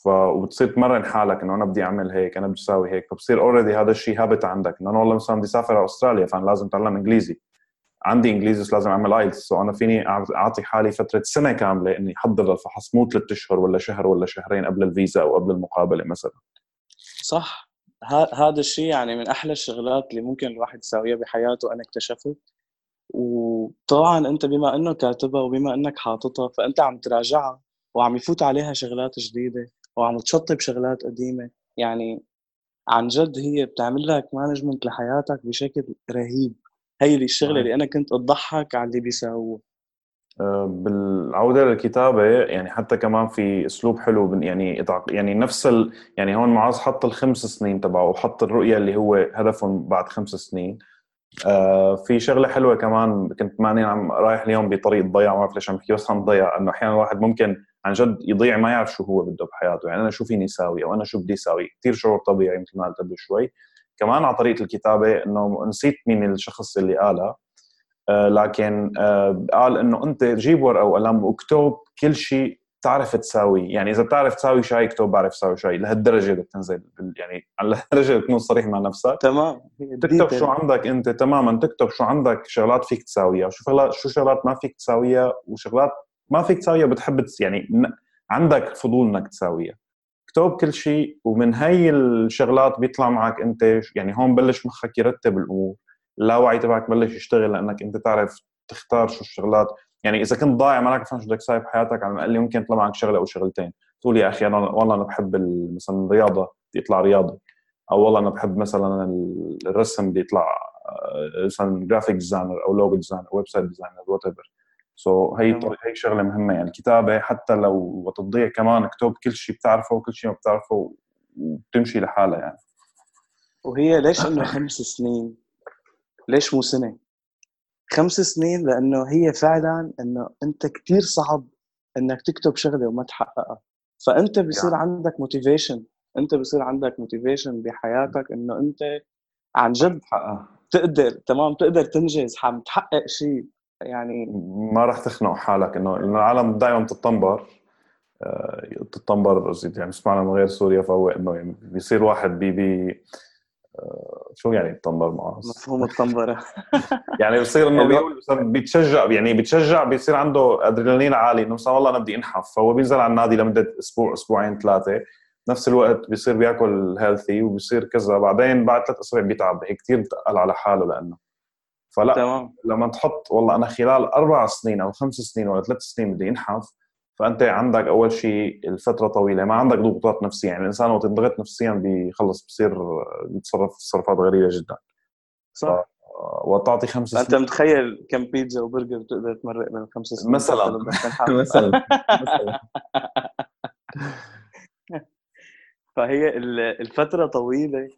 ف وبتصير تمرن حالك انه انا بدي اعمل هيك انا بدي اسوي هيك فبصير اوريدي هذا الشيء هابت عندك انه انا والله مثلا بدي اسافر على استراليا فانا لازم اتعلم انجليزي عندي انجليزي لازم اعمل ايلتس سو انا فيني اعطي حالي فتره سنه كامله اني احضر الفحص مو ثلاث اشهر ولا شهر ولا شهرين قبل الفيزا او قبل المقابله مثلا. صح هذا الشيء يعني من احلى الشغلات اللي ممكن الواحد يساويها بحياته انا اكتشفت. وطبعا انت بما انه كاتبها وبما انك حاططها فانت عم تراجعها وعم يفوت عليها شغلات جديده وعم تشطب شغلات قديمة. يعني عن جد هي بتعمل لك مانجمنت لحياتك بشكل رهيب. هي الشغلة آه. اللي أنا كنت أضحك على اللي بيساوه آه بالعودة للكتابة يعني حتى كمان في أسلوب حلو يعني يعني نفس ال يعني هون معاذ حط الخمس سنين تبعه وحط الرؤية اللي هو هدفهم بعد خمس سنين. آه في شغلة حلوة كمان كنت معني عم رايح اليوم بطريق ضياع ما فيش عم بحكي بس عم ضياع إنه أحيانا الواحد ممكن عن جد يضيع ما يعرف شو هو بده بحياته يعني أنا شو فيني ساوي أو أنا شو بدي ساوي كتير شعور طبيعي مثل ما قلت قبل شوي كمان على طريقة الكتابة إنه نسيت مين الشخص اللي قالها آه لكن آه قال إنه أنت جيب ورقة وقلم واكتب كل شيء تعرف تساوي يعني إذا بتعرف تساوي شيء اكتب بعرف تساوي شيء لهالدرجة بتنزل يعني على هالدرجة بتكون صريح مع نفسك تمام تكتب شو عندك أنت تماماً تكتب شو عندك شغلات فيك تساويها شو شو شغلات ما فيك تساويها وشغلات ما فيك تساويها بتحب يعني عندك فضول انك تساويها اكتب كل شيء ومن هاي الشغلات بيطلع معك انت يعني هون بلش مخك يرتب الامور اللاوعي تبعك بلش يشتغل لانك انت تعرف تختار شو الشغلات يعني اذا كنت ضايع ما عارف شو بدك تساوي بحياتك على الاقل يمكن يطلع معك شغله او شغلتين تقول يا اخي انا والله انا بحب مثلا الرياضه بدي اطلع رياضي او والله انا بحب مثلا الرسم بدي اطلع مثلا جرافيك ديزاينر او لوجو ديزاينر ويب سايت ديزاينر وات ايفر سو so, هي طريقة هي شغلة مهمة يعني الكتابة حتى لو وتضيع كمان اكتب كل شيء بتعرفه وكل شيء ما بتعرفه وبتمشي لحالها يعني. وهي ليش إنه خمس سنين؟ ليش مو سنة؟ خمس سنين لأنه هي فعلاً إنه أنت كتير صعب إنك تكتب شغلة وما تحققها. فأنت بيصير يعني. عندك motivation. أنت بيصير عندك motivation بحياتك إنه أنت عن جد حقق. تقدر تمام تقدر تنجز حم تحقق شيء. يعني ما راح تخنق حالك إنه العالم دائماً تتطنبر ااا أه تتطنبر يعني سمعنا من غير سوريا فهو إنه يعني بيصير واحد بي بي أه شو يعني تطنبر معه مفهوم التنبرة يعني بيصير إنه بيقول بيتشجع يعني بيتشجع بيصير عنده أدرينالين عالي إنه صار والله أنا بدي أنحف فهو بينزل على النادي لمدة أسبوع أسبوعين ثلاثة نفس الوقت بيصير بيأكل هيلثي وبيصير كذا بعدين بعد ثلاث أسابيع بيتعب هي كتير بتقل على حاله لأنه فلا تمام. لما تحط والله أنا خلال أربع سنين أو خمس سنين ولا ثلاث سنين بدي أنحف فأنت عندك أول شيء الفترة طويلة ما عندك ضغوطات نفسية يعني الإنسان وقت ينضغط نفسيا بيخلص بصير يتصرف تصرفات غريبة جدا صح وتعطي خمس سنين أنت متخيل كم بيتزا وبرجر بتقدر تمرق من خمس سنين مثلا مثلا فهي الفترة طويلة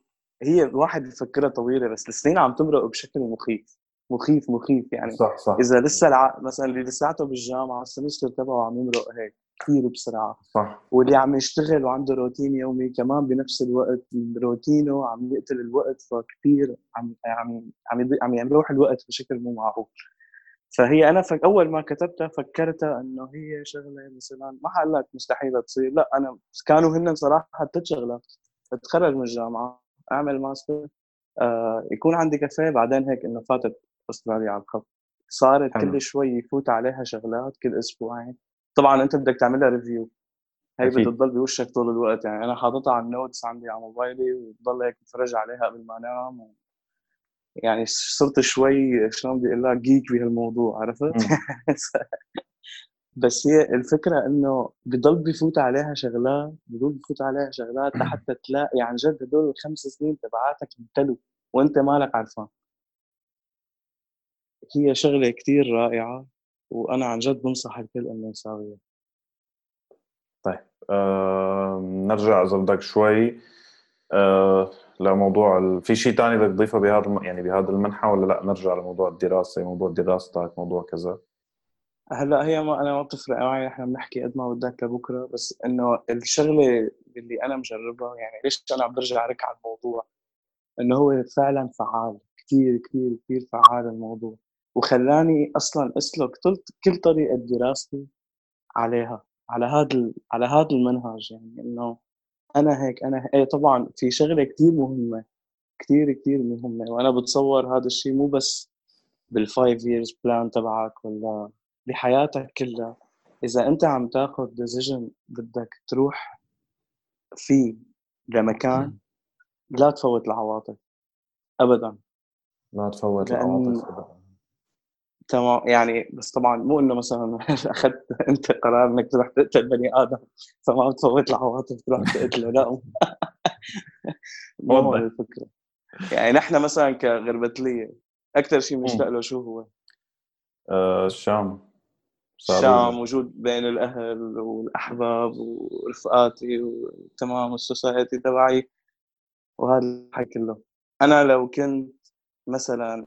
هي الواحد يفكرها طويلة بس السنين عم تمرق بشكل مخيف مخيف مخيف يعني صح صح. إذا لسه الع... مثلا اللي لساته بالجامعة السمستر تبعه عم يمرق هيك كثير بسرعة صح. واللي عم يشتغل وعنده روتين يومي كمان بنفس الوقت روتينه عم يقتل الوقت فكتير عم عم عم عم يروح الوقت بشكل مو معقول فهي أنا فك... أول ما كتبتها فكرتها إنه هي شغلة مثلا ما حقلك مستحيلة تصير لا أنا كانوا هن صراحة تشغلة اتخرج من الجامعة أعمل ماستر آه يكون عندي كافيه بعدين هيك إنه فاتت أستراليا على الخط صارت حلو. كل شوي يفوت عليها شغلات كل أسبوعين طبعاً أنت بدك تعملها ريفيو هاي بتضل بوشك طول الوقت يعني أنا حاططها على النوتس عندي على موبايلي وبضل هيك بتفرج عليها قبل ما أنام و... يعني صرت شوي شلون بدي أقول لك جيك بهالموضوع عرفت بس هي الفكرة إنه بضل بيفوت عليها شغلات بضل بيفوت عليها شغلات لحتى تلاقي عن جد هدول الخمس سنين تبعاتك يمتلوا وأنت مالك عارفان هي شغلة كتير رائعة وأنا عن جد بنصح الكل إنه يساويها. طيب أه... نرجع إذا بدك شوي أه... لموضوع ال... في شيء تاني بدك تضيفه بهذا يعني بهذا المنحة ولا لأ نرجع لموضوع الدراسة موضوع دراستك موضوع كذا. هلا هي ما انا ما بتفرق معي احنا بنحكي قد ما بدك لبكره بس انه الشغله اللي انا مجربها يعني ليش انا عم برجع ارك على الموضوع انه هو فعلا فعال كتير كتير كتير فعال الموضوع وخلاني اصلا اسلك كل طريقه دراستي عليها على هذا على هذا المنهج يعني انه انا هيك انا هيك طبعا في شغله كتير مهمه كتير كتير مهمه وانا بتصور هذا الشيء مو بس بالفايف years plan تبعك ولا بحياتك كلها إذا أنت عم تاخذ decision بدك تروح فيه لمكان لا تفوت العواطف أبداً لا تفوت العواطف أبداً تمام يعني بس طبعاً مو إنه مثلاً أخذت أنت قرار إنك تروح تقتل بني آدم فما تفوت العواطف تروح تقتله لا مو الفكرة يعني نحن مثلاً كغربتلية أكتر شيء مشتاق له شو هو الشام الشام وجود بين الأهل والأحباب ورفقاتي وتمام السوسايتي تبعي وهذا الحكي كله أنا لو كنت مثلا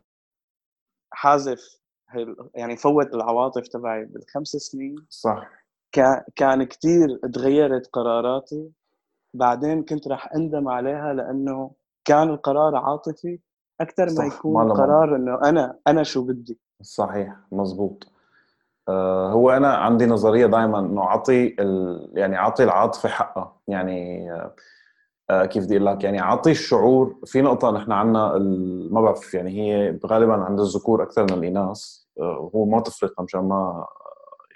حازف يعني فوت العواطف تبعي بالخمس سنين صح كان كتير تغيرت قراراتي بعدين كنت راح أندم عليها لأنه كان القرار عاطفي أكثر ما يكون قرار إنه أنا أنا شو بدي صحيح مزبوط أه هو أنا عندي نظرية دائما إنه عطي ال... يعني عطي العاطفة حقه يعني أه كيف بدي أقول لك يعني عطي الشعور في نقطة نحن عنا ال... ما بعرف يعني هي غالبا عند الذكور أكثر من الإناث أه هو ما تفرق مشان ما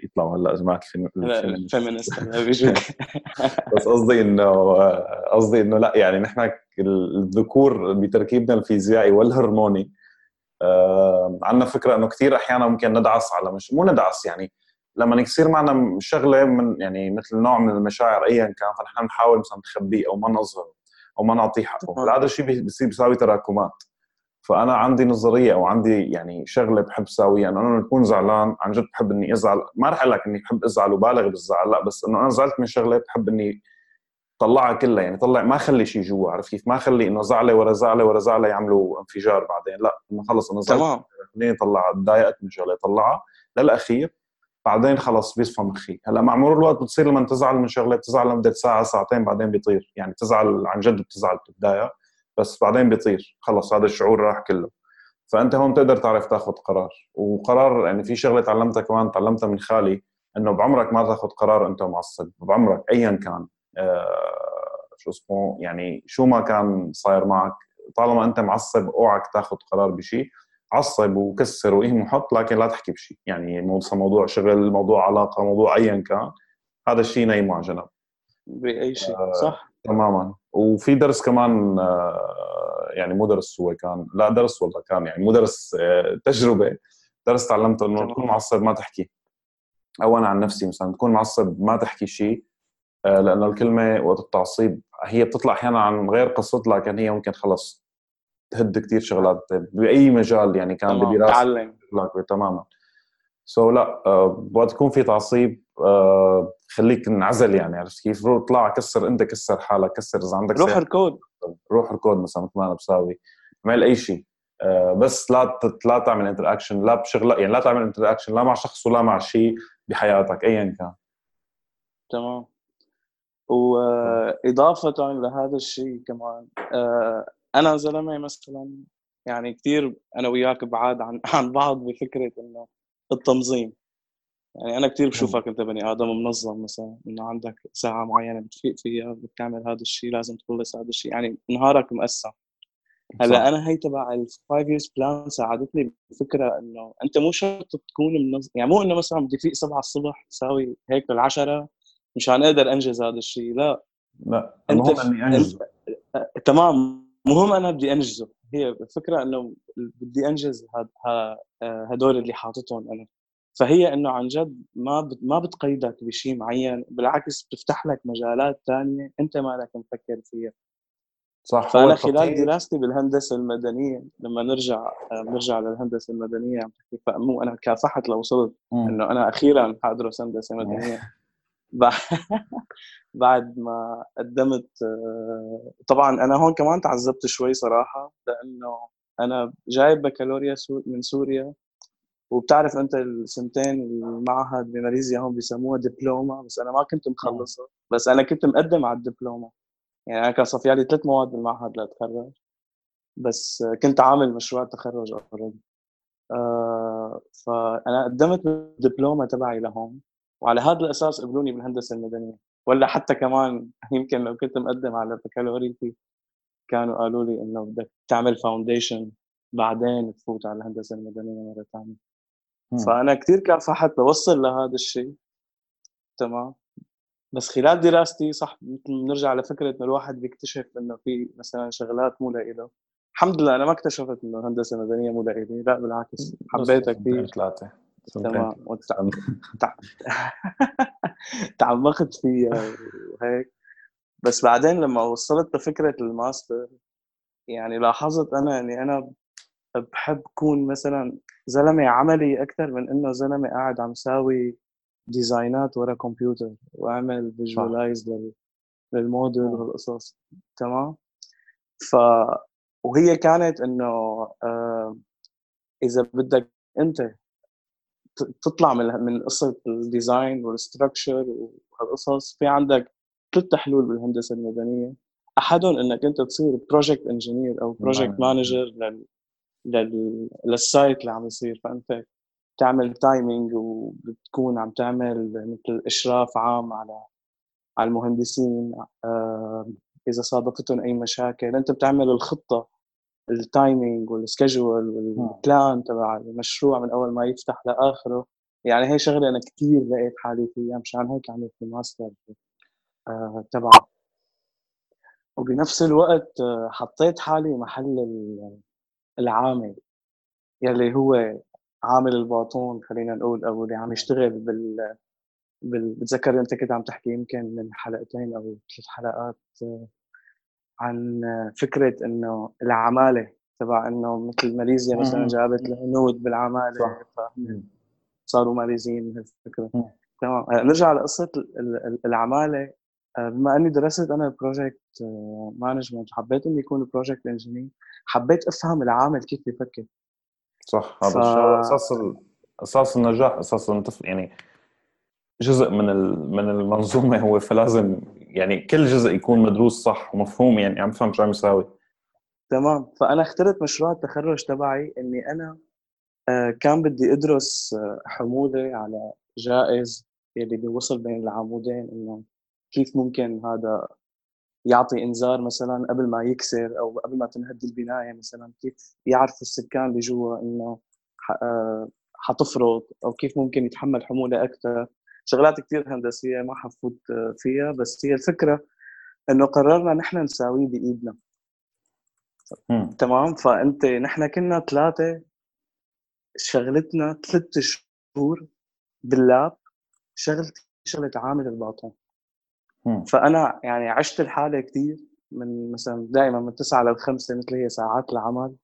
يطلعوا هلا جماعة الفيمينست بس قصدي إنه قصدي إنه لا يعني نحن الذكور بتركيبنا الفيزيائي والهرموني آه، عنا فكرة إنه كتير أحيانًا ممكن ندعس على مش مو ندعس يعني لما يصير معنا شغلة من يعني مثل نوع من المشاعر أيًا كان فنحن نحاول مثلاً نخبيه أو ما نظهر أو ما نعطيه حقه هذا الشيء بيصير بيساوي تراكمات فأنا عندي نظرية أو عندي يعني شغلة بحب ساوية أنه أنا أكون زعلان عن جد، بحب أني أزعل، ما رح لك أني بحب أزعل وبالغ بالزعل، لا، بس أنه أنا زعلت من شغلة بحب أني طلعها كلها، يعني طلع ما خلي شيء جوا، عرف كيف؟ ما خلي إنه زعلة ورا زعلة ورا زعلة يعملوا انفجار بعدين، لا ما خلص أنا زعلت منين طلعها، ضايقت من شغلة طلعها للأخير بعدين خلص بيصفى مخي. هلا مع مرور الوقت بتصير لما تزعل من شغلة بتزعل لمدة ساعة ساعتين بعدين بيطير، يعني تزعل عن جد بتزعل بتضايق بس بعدين بيطير، خلص هذا الشعور راح كله. فأنت هون تقدر تعرف تاخد قرار، وقرار يعني في شغلة تعلمتها كمان تعلمتها من خالي إنه بعمرك ما تاخد قرار أنت معصب، بعمرك أيا كان آه شو اسمه يعني شو ما كان صاير معك، طالما أنت معصب أوعك تاخد قرار بشيء، عصب وكسر وإيه وحط، لكن لا تحكي بشيء، يعني موضوع شغل، موضوع علاقة، موضوع أيا كان، هذا الشيء نايم على جنب بأي شيء آه صح تماما. وفي درس كمان آه يعني مو درس، هو كان لا درس والله كان يعني مو درس آه تجربة، درس تعلمته إنه تكون معصب ما تحكي، أو أنا عن نفسي مثلا تكون معصب ما تحكي شيء آه لأن الكلمة وقت التعصيب هي بتطلع أحيانا عن غير قصة، لكن هي ممكن خلص تهد كتير شغلات بأي مجال، يعني كان بدراسة تعلم تماما سو so, لا وقت تكون في تعصيب أه خليك انعزل، يعني عرفت كيف؟ روح اطلع كسر، انت كسر حالك، كسر اذا عندك روح ركود، روح ركود مثلا مثل ما انا بساوي، اعمل اي شيء أه بس لا لا تعمل انتراكشن، لا بشغله يعني لا تعمل انتراكشن لا مع شخص ولا مع شيء بحياتك ايا كان. تمام. واضافه لهذا الشيء كمان أه انا زلمه مثلا يعني كثير انا وياك بعاد عن عن بعض بفكره انه التنظيم، يعني أنا كتير بشوفك أنت بني آدم منظم، مثلا إنه عندك ساعة معينة بتفيق فيها بتعمل هذا الشيء، لازم تخلص هذا الشيء، يعني نهارك مقسم. هلا أنا هي تبع ال فايف ييرز بلان ساعدتني بفكرة إنه أنت مو شرط تكون منظم، يعني مو إنه مثلا بدي فيق سبعة الصبح ساوي هيك للعشرة مشان أقدر أنجز هذا الشيء، لا لا المهم ف... إني أنجزه. تمام، مهم أنا بدي أنجزه، هي الفكرة إنه بدي أنجز هاد ها هدول اللي حاطتهم أنا. فهي إنه عن جد ما بت... ما بتقيدك بشيء معين، بالعكس بتفتح لك مجالات تانية أنت ما لك مفكر فيها. صح. فأنا خلال دراستي بالهندسة المدنية لما نرجع نرجع للهندسة المدنية مو أنا كافحت لو وصلت إنه أنا أخيرا حأدرس هندسة مدنية بعد ما قدمت. طبعا أنا هون كمان تعذبت شوي صراحة، لأنه أنا جايب بكالوريا من سوريا، وبتعرف أنت السنتين المعهد بماليزيا هم بيسموها دبلومة، بس أنا ما كنت مخلصة، بس أنا كنت مقدم على الدبلومة، يعني أنا كان صفي لي ثلاث مواد بالمعهد لأتخرج، بس كنت عامل مشروع تخرج أوريدي آه فأنا قدمت بالدبلومة تبعي لهم، وعلى هذا الأساس قبلوني بالهندسة المدنية، ولا حتى كمان يمكن لو كنت مقدم على بكالوريتي كانوا قالوا لي إنه بدك تعمل فاونديشن بعدين تفوت على الهندسة المدنية مرة ثانية. فأنا كتير كافحت بوصل لهذا الشيء. تمام. بس خلال دراستي صح نرجع لفكرة إنه الواحد بيكتشف إنه في مثلا شغلات مو لإله. الحمد لله أنا ما اكتشفت إنه الهندسة المدنية مو لإلي، لا بالعكس حبيتها كتير. ثلاثة. تمام. تعمقت فيها وهيك. بس بعدين لما وصلت لفكرة الماستر يعني لاحظت أنا إني أنا بحب كون مثلا زلمة عملي أكثر من إنه زلمة قاعد عم ساوي ديزاينات ورا كمبيوتر وعمل فيجوالايز للموديل والقصص. تمام. ف وهي كانت إنه آه إذا بدك أنت تطلع من من قصة الديزاين والستركشر وهالقصص، في عندك ثلاث حلول بالهندسة المدنية، أحدهم إنك أنت تصير بروجكت إنجينير أو بروجكت مانجر لل لل للسايت اللي عم يصير، فأنت تعمل تايمينج وبتكون عم تعمل مثل إشراف عام على على المهندسين آه إذا صادفتهم أي مشاكل، أنت بتعمل الخطة التايمينج والسكجول والبلان تبع المشروع من أول ما يفتح لآخره. يعني هي شغلة أنا كتير لقيت حالي فيها، مشان هيك عملت الماستر آه تبع، وبنفس الوقت حطيت حالي محل ال العامل يلي هو عامل الباطون، خلينا نقول، او اللي عم يشتغل بال بال بتذكر انت كنت عم تحكي يمكن من حلقتين او ثلاث حلقات عن فكره انه العماله تبع انه مثل ماليزيا مثلا جابت الهنود بالعماله صاروا ماليزيين من هالفكره. تمام نرجع لقصه العماله. بما اني درست انا بروجكت مانجمنت حبيت اني يكون بروجكت انجينير، حبيت افهم العامل كيف بيفكر. صح هذا ف... اساس اساس النجاح اساس المتف... يعني جزء من ال... من المنظومه هو، فلازم يعني كل جزء يكون مدروس صح ومفهوم، يعني عم فهم شو عم يساوي. تمام فانا اخترت مشروع التخرج تبعي اني انا كان بدي ادرس حموله على جائز اللي بيوصل بين العمودين، انه كيف ممكن هذا يعطي انذار مثلا قبل ما يكسر او قبل ما تنهد البنايه مثلا، كيف يعرفوا السكان اللي جوا انه حتفرط، او كيف ممكن يتحمل حموله اكثر. شغلات كثير هندسيه ما حفوت فيها، بس هي الفكره انه قررنا نحن نساويه بايدنا. تمام فانت نحن كنا ثلاثه، شغلتنا ثلاثة شهور باللاب شغلت شغله عامل الباطن. فانا يعني عشت الحاله كثير، من مثلا دائما من تسعة للخمسة مثل هي ساعات العمل،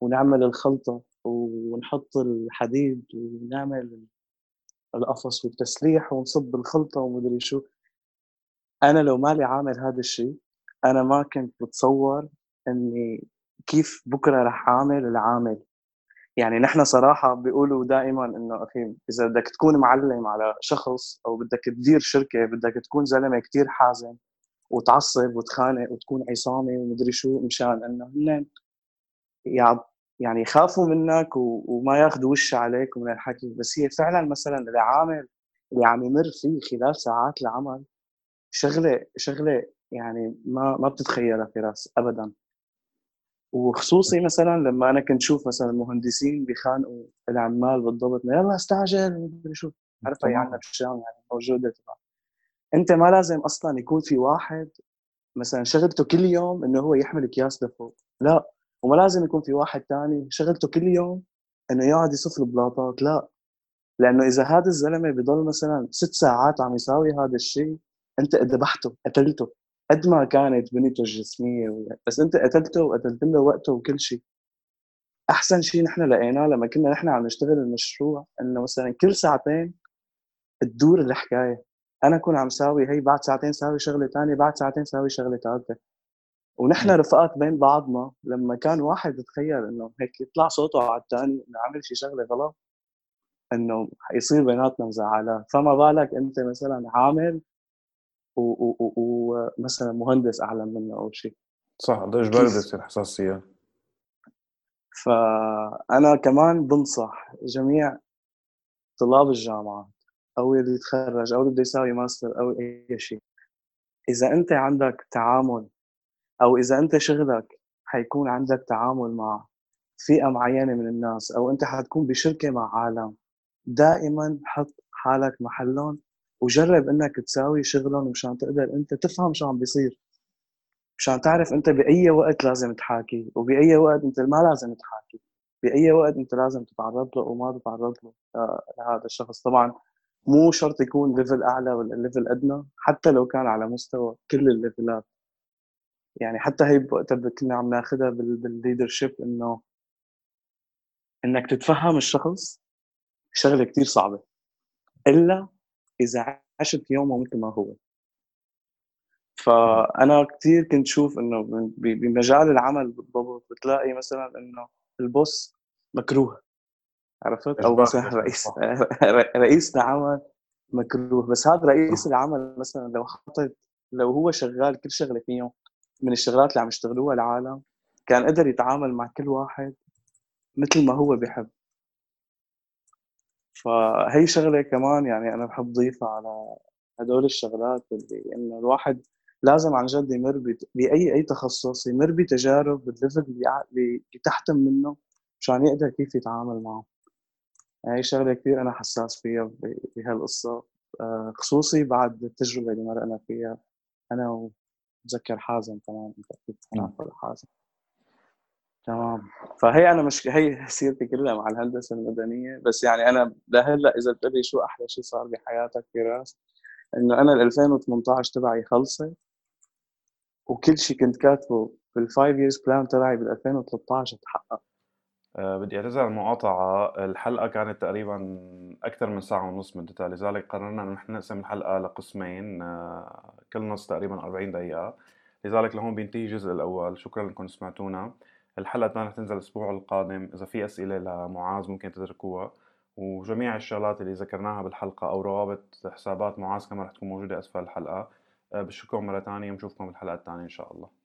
ونعمل الخلطه ونحط الحديد ونعمل القفص والتسليح ونصب الخلطه ومدري شو. انا لو مالي عامل هذا الشيء انا ما كنت بتصور اني كيف بكره رح اعمل العامل. يعني نحن صراحه بيقولوا دائما انه اخي اذا بدك تكون معلم على شخص او بدك تدير شركه بدك تكون زلمه كتير حازم وتعصب وتخانق وتكون عصامي ومدري شو، مشان انه هن يعني يخافوا منك وما ياخذوا وش عليك ومن الحكي. بس هي فعلا مثلا العامل اللي عم يمر فيه خلال ساعات العمل شغله شغله يعني ما ما بتتخيلها في راسك ابدا. وخصوصي مثلا لما انا كنت شوف مثلا المهندسين بيخانقوا العمال بالضبط، يلا استعجل شوف عارفه يعني بالشام يعني موجوده طبعا. انت ما لازم اصلا يكون في واحد مثلا شغلته كل يوم انه هو يحمل اكياس لفوق، لا، وما لازم يكون في واحد تاني شغلته كل يوم انه يقعد يصف البلاطات، لا، لانه اذا هذا الزلمه بيضل مثلا ست ساعات عم يساوي هذا الشيء انت ذبحته قتلته، قد ما كانت بنيته الجسميه بس انت قتلته وقتلت له وقته وكل شيء. احسن شيء نحن لقيناه لما كنا نحن عم نشتغل المشروع انه مثلا كل ساعتين تدور الحكايه، انا كنت عم ساوي هي بعد ساعتين ساوي شغله ثانيه، بعد ساعتين ساوي شغله ثالثه، ونحن رفقات بين بعضنا. لما كان واحد يتخيل انه هيك يطلع صوته على الثاني انه عمل شيء شغله غلط انه حيصير بيناتنا مزعلات، فما بالك انت مثلا عامل ومثلا مهندس أعلم منه أو شيء. صح هذا إجباري بس الحساسية. فأنا كمان بنصح جميع طلاب الجامعة أو اللي يتخرج أو اللي بده يساوي ماستر أو أي شيء، إذا أنت عندك تعامل أو إذا أنت شغلك حيكون عندك تعامل مع فئة معينة من الناس أو أنت حتكون بشركة مع عالم، دائما حط حالك محلهم وجرب انك تساوي شغلهم مشان تقدر انت تفهم شو عم بيصير، مشان تعرف انت باي وقت لازم تحاكي وباي وقت انت ما لازم تحاكي، باي وقت انت لازم تتعرض له وما تتعرض له لهذا الشخص. طبعا مو شرط يكون ليفل اعلى ولا ليفل ادنى، حتى لو كان على مستوى كل الليفلات. يعني حتى هي وقتها كنا عم ناخذها بالليدرشيب انه انك تتفهم الشخص شغله كتير صعبه الا إذا عشت يومه مثل ما هو. فأنا كتير كنت شوف إنه بمجال العمل بالضبط بتلاقي مثلاً إنه البوس مكروه، عرفت؟ أو مثلاً رئيس رئيس العمل مكروه، بس هذا رئيس العمل مثلاً لو حطت لو هو شغال كل شغلة فيه من الشغلات اللي عم يشتغلوها العالم كان قدر يتعامل مع كل واحد مثل ما هو بيحب. فهي شغلة كمان يعني أنا بحب ضيفها على هدول الشغلات اللي إنه الواحد لازم عن جد يمر بأي أي تخصص يمر بتجارب بالليفل اللي تحتم منه مشان يقدر كيف يتعامل معه. هي شغلة كتير أنا حساس فيها بهالقصة، خصوصي بعد التجربة اللي مرقنا فيها أنا ومتذكر حازم كمان. أنت أكيد تعرف حازم. تمام فهي انا مش هي سيرتي كلها مع الهندسه المدنيه، بس يعني انا لهلا اذا بتقولي شو احلى شيء صار بحياتك فراس، انه انا ال ألفين وثمانية عشر تبعي خلصت وكل شيء كنت كاتبه في الفايف years plan تبعي بال ألفين وثلاثطعش اتحقق. أه بدي أعتذر عن المقاطعة، الحلقة كانت تقريباً أكثر من ساعة ونص مدتها، لذلك قررنا إنه نحن نقسم الحلقة لقسمين، أه كل نص تقريباً أربعين دقيقة، لذلك لهون بينتهي الجزء الأول. شكراً لكم سمعتونا. الحلقة الثانية تنزل الأسبوع القادم. إذا في أسئلة لمعاذ ممكن تتركوها، وجميع الشغلات اللي ذكرناها بالحلقة أو روابط حسابات معاذ كمان رح تكون موجودة أسفل الحلقة. أه بشكركم مرة تانية، ونشوفكم بالحلقة الثانية إن شاء الله.